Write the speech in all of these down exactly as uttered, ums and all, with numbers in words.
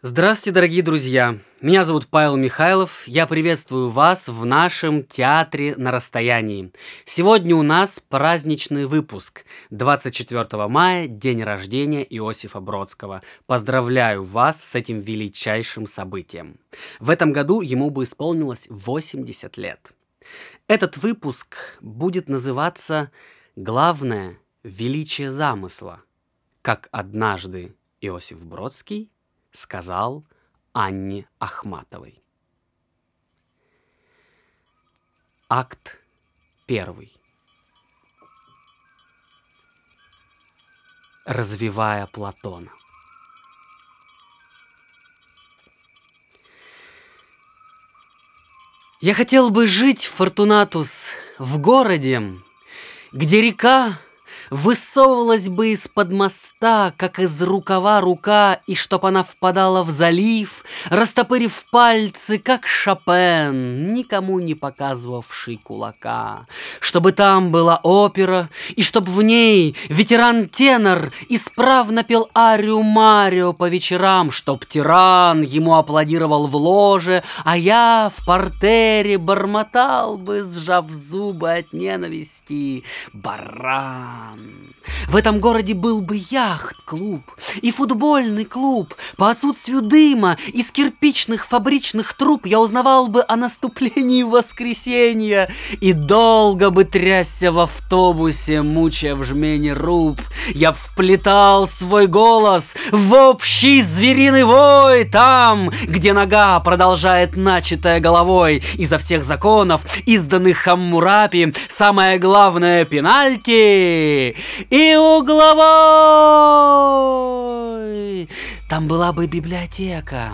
Здравствуйте, дорогие друзья! Меня зовут Павел Михайлов. Я приветствую вас в нашем Театре на расстоянии. Сегодня у нас праздничный выпуск. двадцать четвёртого мая, день рождения Иосифа Бродского. Поздравляю вас с этим величайшим событием. В этом году ему бы исполнилось восемьдесят лет. Этот выпуск будет называться «Главное величие замысла. Как однажды Иосиф Бродский сказал Анне Ахматовой». Акт первый. Развивая Платона. Я хотел бы жить, Фортунатус, в городе, где река высовывалась бы из-под моста, как из рукава рука, и чтоб она впадала в залив, растопырив пальцы, как Шопен, никому не показывавший кулака. Чтобы там была опера, и чтоб в ней ветеран-тенор исправно пел арию Марио по вечерам, чтоб тиран ему аплодировал в ложе, а я в портере бормотал бы, сжав зубы от ненависти: баран. В этом городе был бы яхт-клуб и футбольный клуб. По отсутствию дыма из кирпичных фабричных труб я узнавал бы о наступлении воскресенья и долго бы трясся в автобусе, мучая в жмене руб. Я вплетал свой голос в общий звериный вой там, где нога продолжает начатое головой. Изо всех законов, изданных Хаммурапи, самое главное — пенальти и угловой. Там была бы библиотека,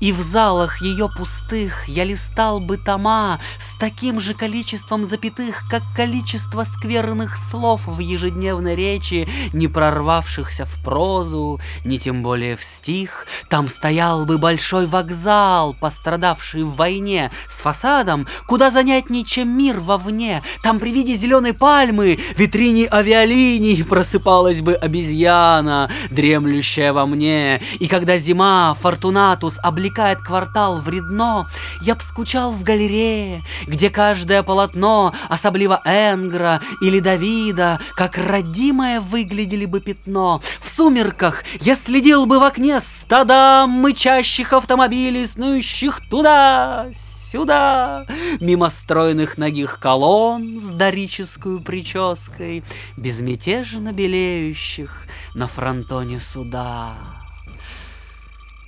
и в залах ее пустых я листал бы тома с таким же количеством запятых, как количество скверных слов в ежедневной речи, не прорвавшихся в прозу, не тем более в стих. Там стоял бы большой вокзал, пострадавший в войне, с фасадом куда занятней, чем мир вовне. Там при виде зеленой пальмы, витрине авиалиний, просыпалась бы обезьяна, дремлющая во мне. И когда зима, Фортунатус, облекает квартал в редно, я б скучал в галерее, где каждое полотно, особливо Энгра или Давида, как родимое выглядели бы пятно. В сумерках я следил бы в окне стада мычащих автомобилей, снующих туда-сюда, мимо стройных ногих колонн с дорическую прической, безмятежно белеющих на фронтоне суда.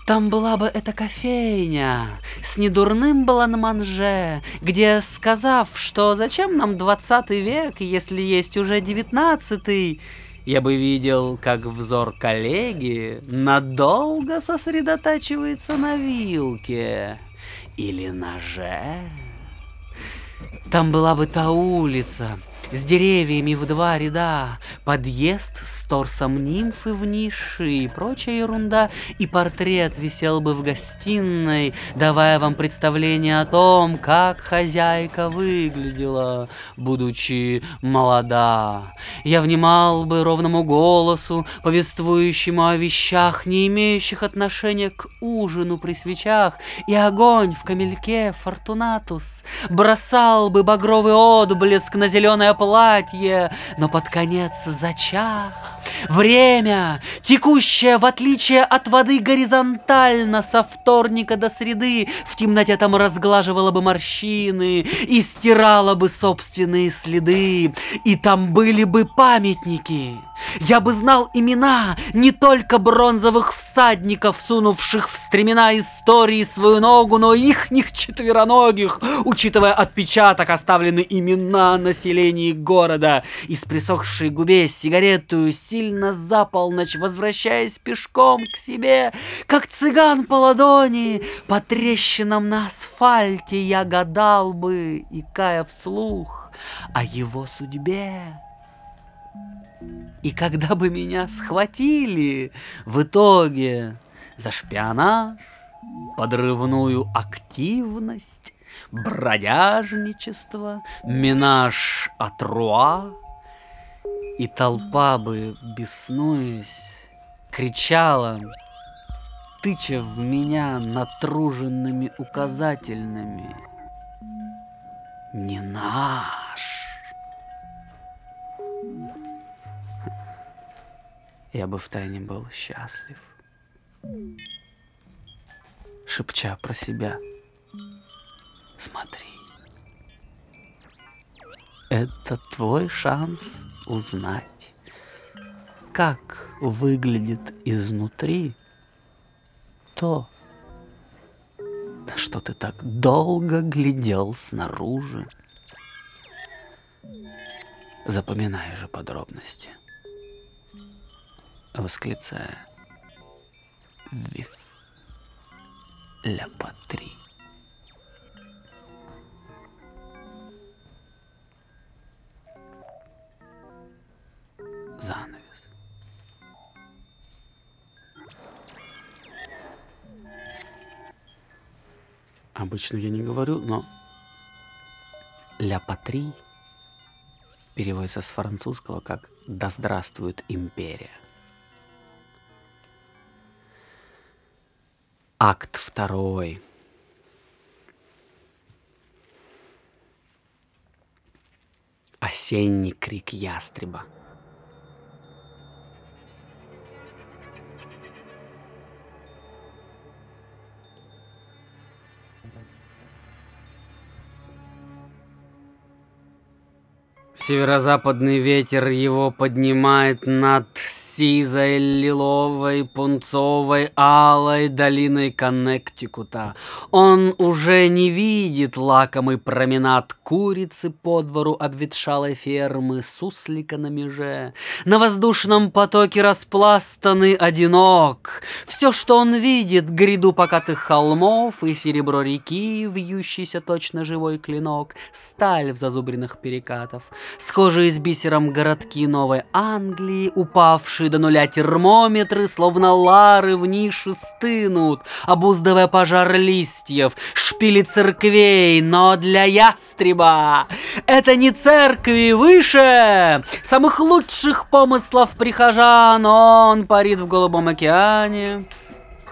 Там была бы эта кофейня с недурным бланманже, где, сказав, что зачем нам двадцатый век, если есть уже девятнадцатый, я бы видел, как взор коллеги надолго сосредотачивается на вилке или ноже. Там была бы та улица с деревьями в два ряда, подъезд с торсом нимфы в нише и прочая ерунда, и портрет висел бы в гостиной, давая вам представление о том, как хозяйка выглядела, будучи молода. Я внимал бы ровному голосу, повествующему о вещах, не имеющих отношения к ужину при свечах, и огонь в камельке, Фортунатус, бросал бы багровый отблеск на зеленое платье, но под конец зачах. Время, текущее, в отличие от воды, горизонтально со вторника до среды, в темноте там разглаживало бы морщины и стирало бы собственные следы. И там были бы памятники. Я бы знал имена не только бронзовых всадников, сунувших в стремена истории свою ногу, но и ихних четвероногих, учитывая отпечаток, оставлены имена населения города. И с присохшей губе сигарету сильно за полночь, возвращаясь пешком к себе, как цыган по ладони, по трещинам на асфальте, я гадал бы, и кая вслух о его судьбе. И когда бы меня схватили в итоге за шпионаж, подрывную активность, бродяжничество, менаж атруа, и толпа бы, беснуясь, кричала: тыча в меня натруженными указательными. Не наш. Я бы втайне был счастлив, шепча про себя: смотри, это твой шанс узнать, как выглядит изнутри то, на что ты так долго глядел снаружи. Запоминай же подробности, восклицая: вив ля патри. Занавес. Обычно я не говорю, но «ля патри» переводится с французского как «да здравствует империя». Акт второй. Осенний крик ястреба. Северо-западный ветер его поднимает над сизой, лиловой, пунцовой, алой долиной Коннектикута. Он уже не видит лакомый променад курицы по двору обветшалой фермы, суслика на меже. На воздушном потоке распластанный одинок. Все, что он видит, гряду покатых холмов и серебро реки, вьющийся точно живой клинок, сталь в зазубренных перекатов. Схожие с бисером городки Новой Англии, упавшие до нуля термометры, словно лары в нише стынут, обуздывая пожар листьев, шпили церквей, но для ястреба это не церкви выше самых лучших помыслов прихожан. Он парит в голубом океане,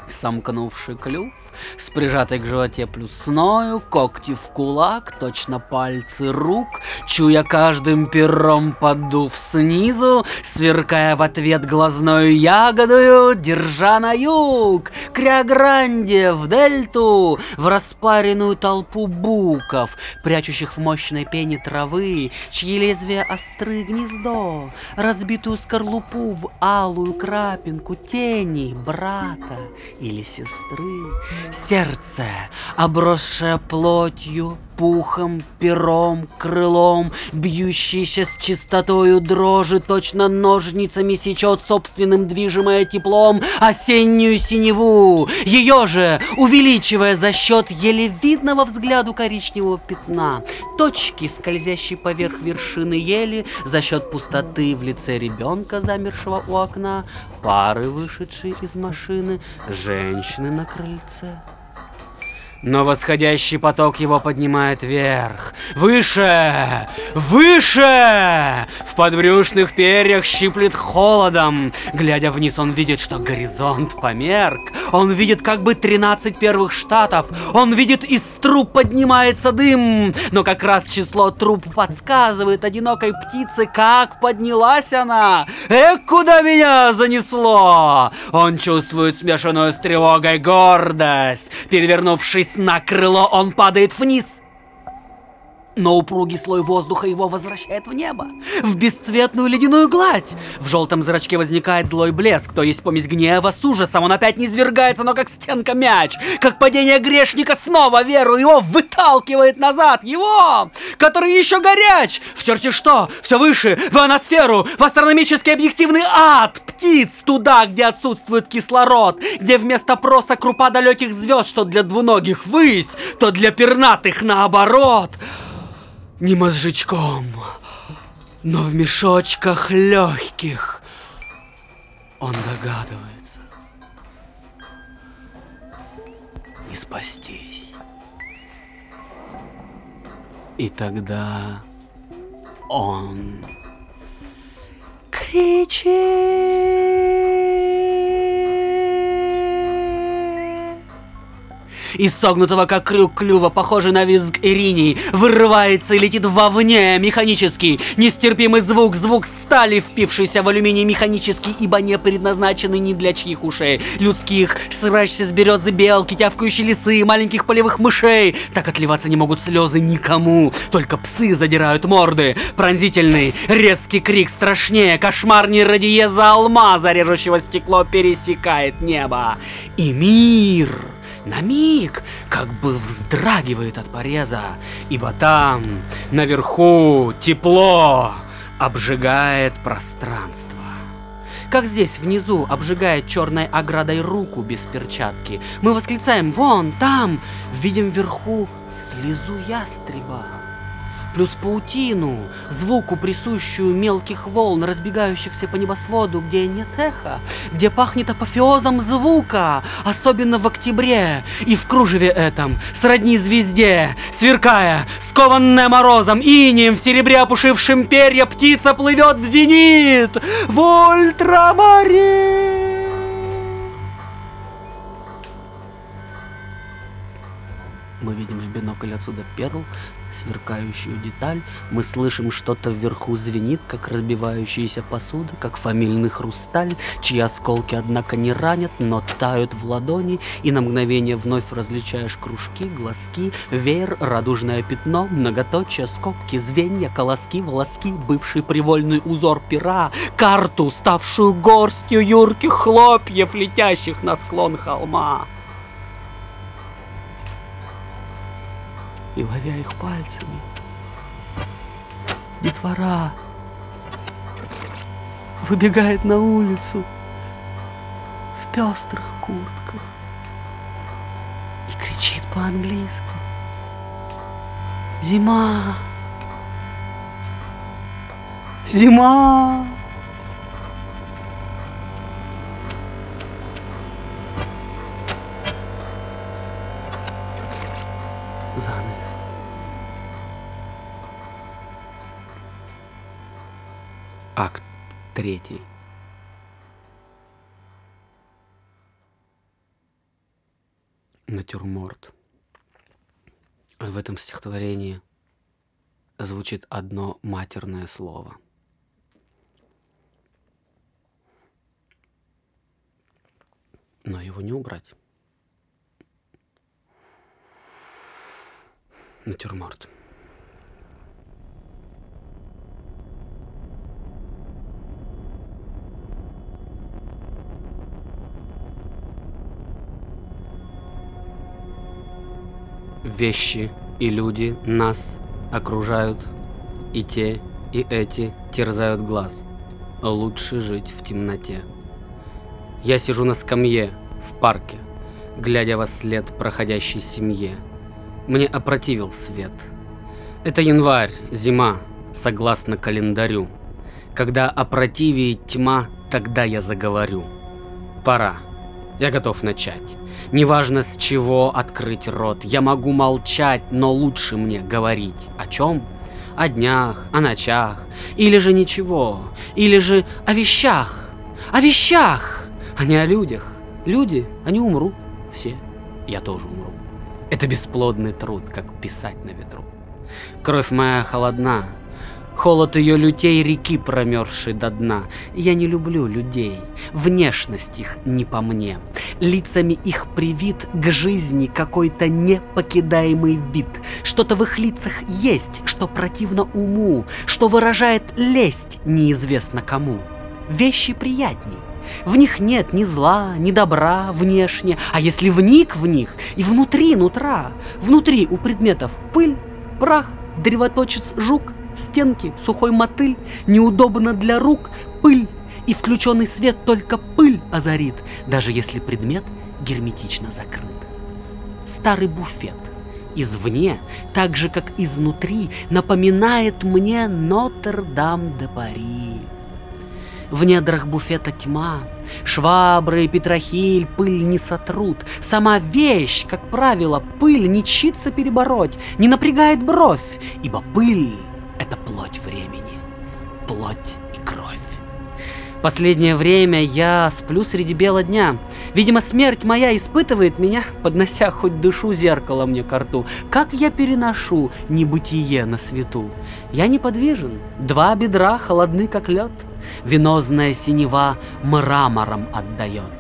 сомкнувший клюв, с прижатой к животе плюсною, когти в кулак, точно пальцы рук, чуя каждым пером подув снизу, сверкая в ответ глазною ягодою, держа на юг, к Риогранде, в дельту, в распаренную толпу буков, прячущих в мощной пене травы, чьи лезвия остры гнездо, разбитую скорлупу в алую крапинку тени брата или сестры. Сердце, обросшее плотью, пухом, пером, крылом, бьющееся с чистотою дрожи, точно ножницами сечет собственным движимое теплом осеннюю синеву, ее же увеличивая за счет еле видного взгляду коричневого пятна, точки, скользящие поверх вершины ели, за счет пустоты в лице ребенка, замершего у окна, пары, вышедшие из машины, женщины на крыльце. Но восходящий поток его поднимает вверх, выше, выше! В подбрюшных перьях щиплет холодом. Глядя вниз, он видит, что горизонт померк. Он видит как бы тринадцать первых штатов. Он видит, из труб поднимается дым. Но как раз число труб подсказывает одинокой птице, как поднялась она. Эх, куда меня занесло! Он чувствует смешанную с тревогой гордость. Перевернувшись на крыло, он падает вниз, но упругий слой воздуха его возвращает в небо, в бесцветную ледяную гладь. В желтом зрачке возникает злой блеск, то есть помесь гнева с ужасом. Он опять низвергается, но как стенка мяч, как падение грешника снова веру его выталкивает назад. Его, который еще горяч, в черти что, все выше, в ионосферу, в астрономический объективный ад птиц, туда, где отсутствует кислород, где вместо проса крупа далеких звезд, что для двуногих высь, то для пернатых наоборот. Не мозжечком, но в мешочках легких. Он догадывается. Не спастись. И тогда он кричит. Из согнутого как крюк клюва, похожий на визг иринии, вырывается и летит вовне механический, нестерпимый звук, звук стали, впившийся в алюминий механический, ибо не предназначенный ни для чьих ушей. Людских, срывающихся с березы белки, тявкающие лисы, маленьких полевых мышей. Так отливаться не могут слезы никому, только псы задирают морды. Пронзительный, резкий крик страшнее, кошмарней радиеза алмаза, режущего стекло, пересекает небо. И мир на миг как бы вздрагивает от пореза, ибо там, наверху, тепло обжигает пространство. Как здесь внизу обжигает черной оградой руку без перчатки, мы восклицаем «Вон, там!», видим вверху слезу ястреба. Плюс паутину, звуку, присущую мелких волн, разбегающихся по небосводу, где нет эха, где пахнет апофеозом звука, особенно в октябре, и в кружеве этом, сродни звезде, сверкая, скованная морозом, инеем в серебре опушившим перья, птица плывет в зенит, в ультрамаре. Мы видим в бинокль отсюда перл, сверкающую деталь. Мы слышим, что-то вверху звенит, как разбивающаяся посуда, как фамильный хрусталь, чьи осколки, однако, не ранят, но тают в ладони, и на мгновение вновь различаешь кружки, глазки, веер, радужное пятно, многоточие, скобки, звенья, колоски, волоски, бывший привольный узор пера, карту, ставшую горстью юрких хлопьев, летящих на склон холма. И ловя их пальцами, детвора выбегает на улицу в пестрых куртках и кричит по-английски: «Зима! Зима!» Занавес. Акт третий. Натюрморт. В этом стихотворении звучит одно матерное слово. Но его не убрать. Натюрморт. Вещи и люди нас окружают, и те, и эти терзают глаз. Лучше жить в темноте. Я сижу на скамье в парке, глядя во след проходящей семье. Мне опротивил свет. Это январь, зима, согласно календарю. Когда опротивит тьма, тогда я заговорю. Пора. Я готов начать. Неважно, с чего открыть рот. Я могу молчать, но лучше мне говорить. О чем? О днях, о ночах. Или же ничего. Или же о вещах. О вещах, а не о людях. Люди, они умрут. Все. Я тоже умру. Это бесплодный труд, как писать на ветру. Кровь моя холодна, холод ее лютей реки, промерзшей до дна. Я не люблю людей, внешность их не по мне. Лицами их привит к жизни какой-то непокидаемый вид. Что-то в их лицах есть, что противно уму, что выражает лесть неизвестно кому. Вещи приятней. В них нет ни зла, ни добра внешне, а если вник в них и внутри нутра, внутри у предметов пыль, прах, древоточец жук, стенки, сухой мотыль, неудобно для рук, пыль, и включенный свет только пыль озарит, даже если предмет герметично закрыт. Старый буфет извне, так же как изнутри, напоминает мне Нотр-Дам-де-Пари. В недрах буфета тьма, швабры и петрохиль пыль не сотрут. Сама вещь, как правило, пыль не чится перебороть, не напрягает бровь, ибо пыль — это плоть времени, плоть и кровь. Последнее время я сплю среди бела дня. Видимо, смерть моя испытывает меня, поднося хоть дышу зеркало мне ко рту. Как я переношу небытие на свету? Я неподвижен, два бедра холодны, как лед. Венозная синева мрамором отдает.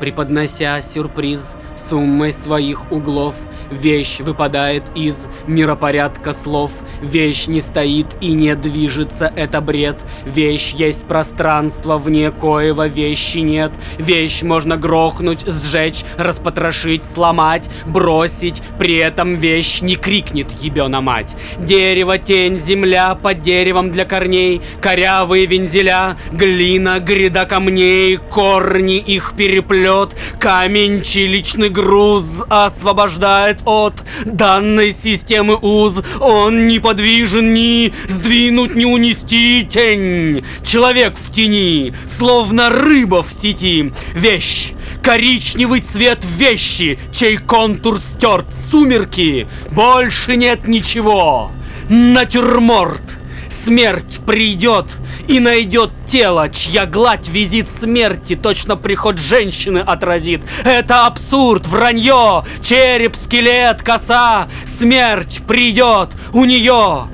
Преподнося сюрприз суммой своих углов, вещь выпадает из миропорядка слов. Вещь не стоит и не движется, это бред. Вещь есть пространство, вне коего вещи нет. Вещь можно грохнуть, сжечь, распотрошить, сломать, бросить. При этом вещь не крикнет, ебёна мать. Дерево, тень, земля, под деревом для корней. Корявые вензеля, глина, гряда камней. Корни, их переплет, камень, чиличный груз освобождает от данной системы уз. Он не подвижен ни сдвинуть, ни унести тень. Человек в тени, словно рыба в сети. Вещь, коричневый цвет вещи, чей контур стерт. Сумерки, больше нет ничего. Натюрморт. Смерть придет и найдет тело, чья гладь визит смерти точно приход женщины отразит. Это абсурд, вранье, череп, скелет, коса. Смерть придет, у нее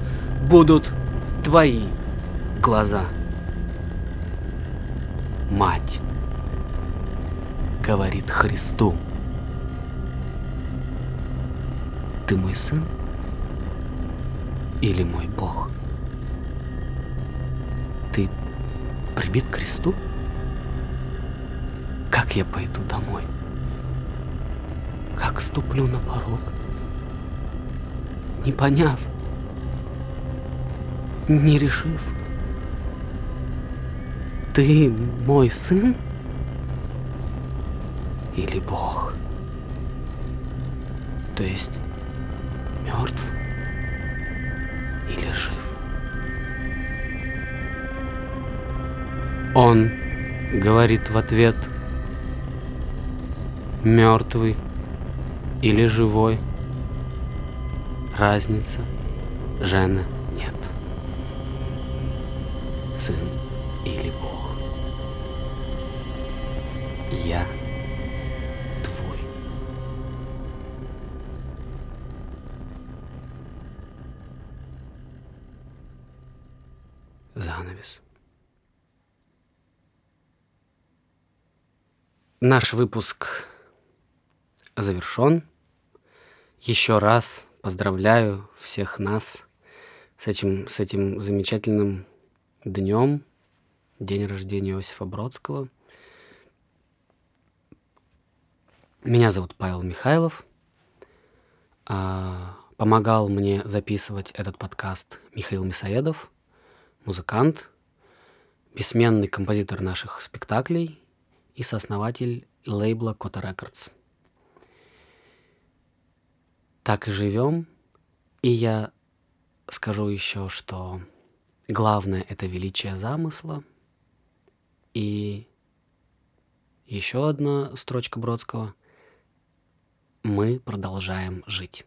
будут твои глаза. Мать говорит Христу: ты мой сын или мой Бог? Ты прибит к кресту? Как я пойду домой? Как ступлю на порог? Не поняв, не решив. Ты мой сын или Бог? То есть мертв или жив? Он говорит в ответ: мертвый или живой, разницы, жена, нет. Сын или Бог. Я твой. Занавес. Наш выпуск завершен. Еще раз поздравляю всех нас с этим, с этим замечательным днем, день рождения Иосифа Бродского. Меня зовут Павел Михайлов. Помогал мне записывать этот подкаст Михаил Мясоедов, музыкант, бессменный композитор наших спектаклей и сооснователь лейбла Кота Рекордс. Так и живем. И я скажу еще, что главное — это величие замысла. И еще одна строчка Бродского: мы продолжаем жить.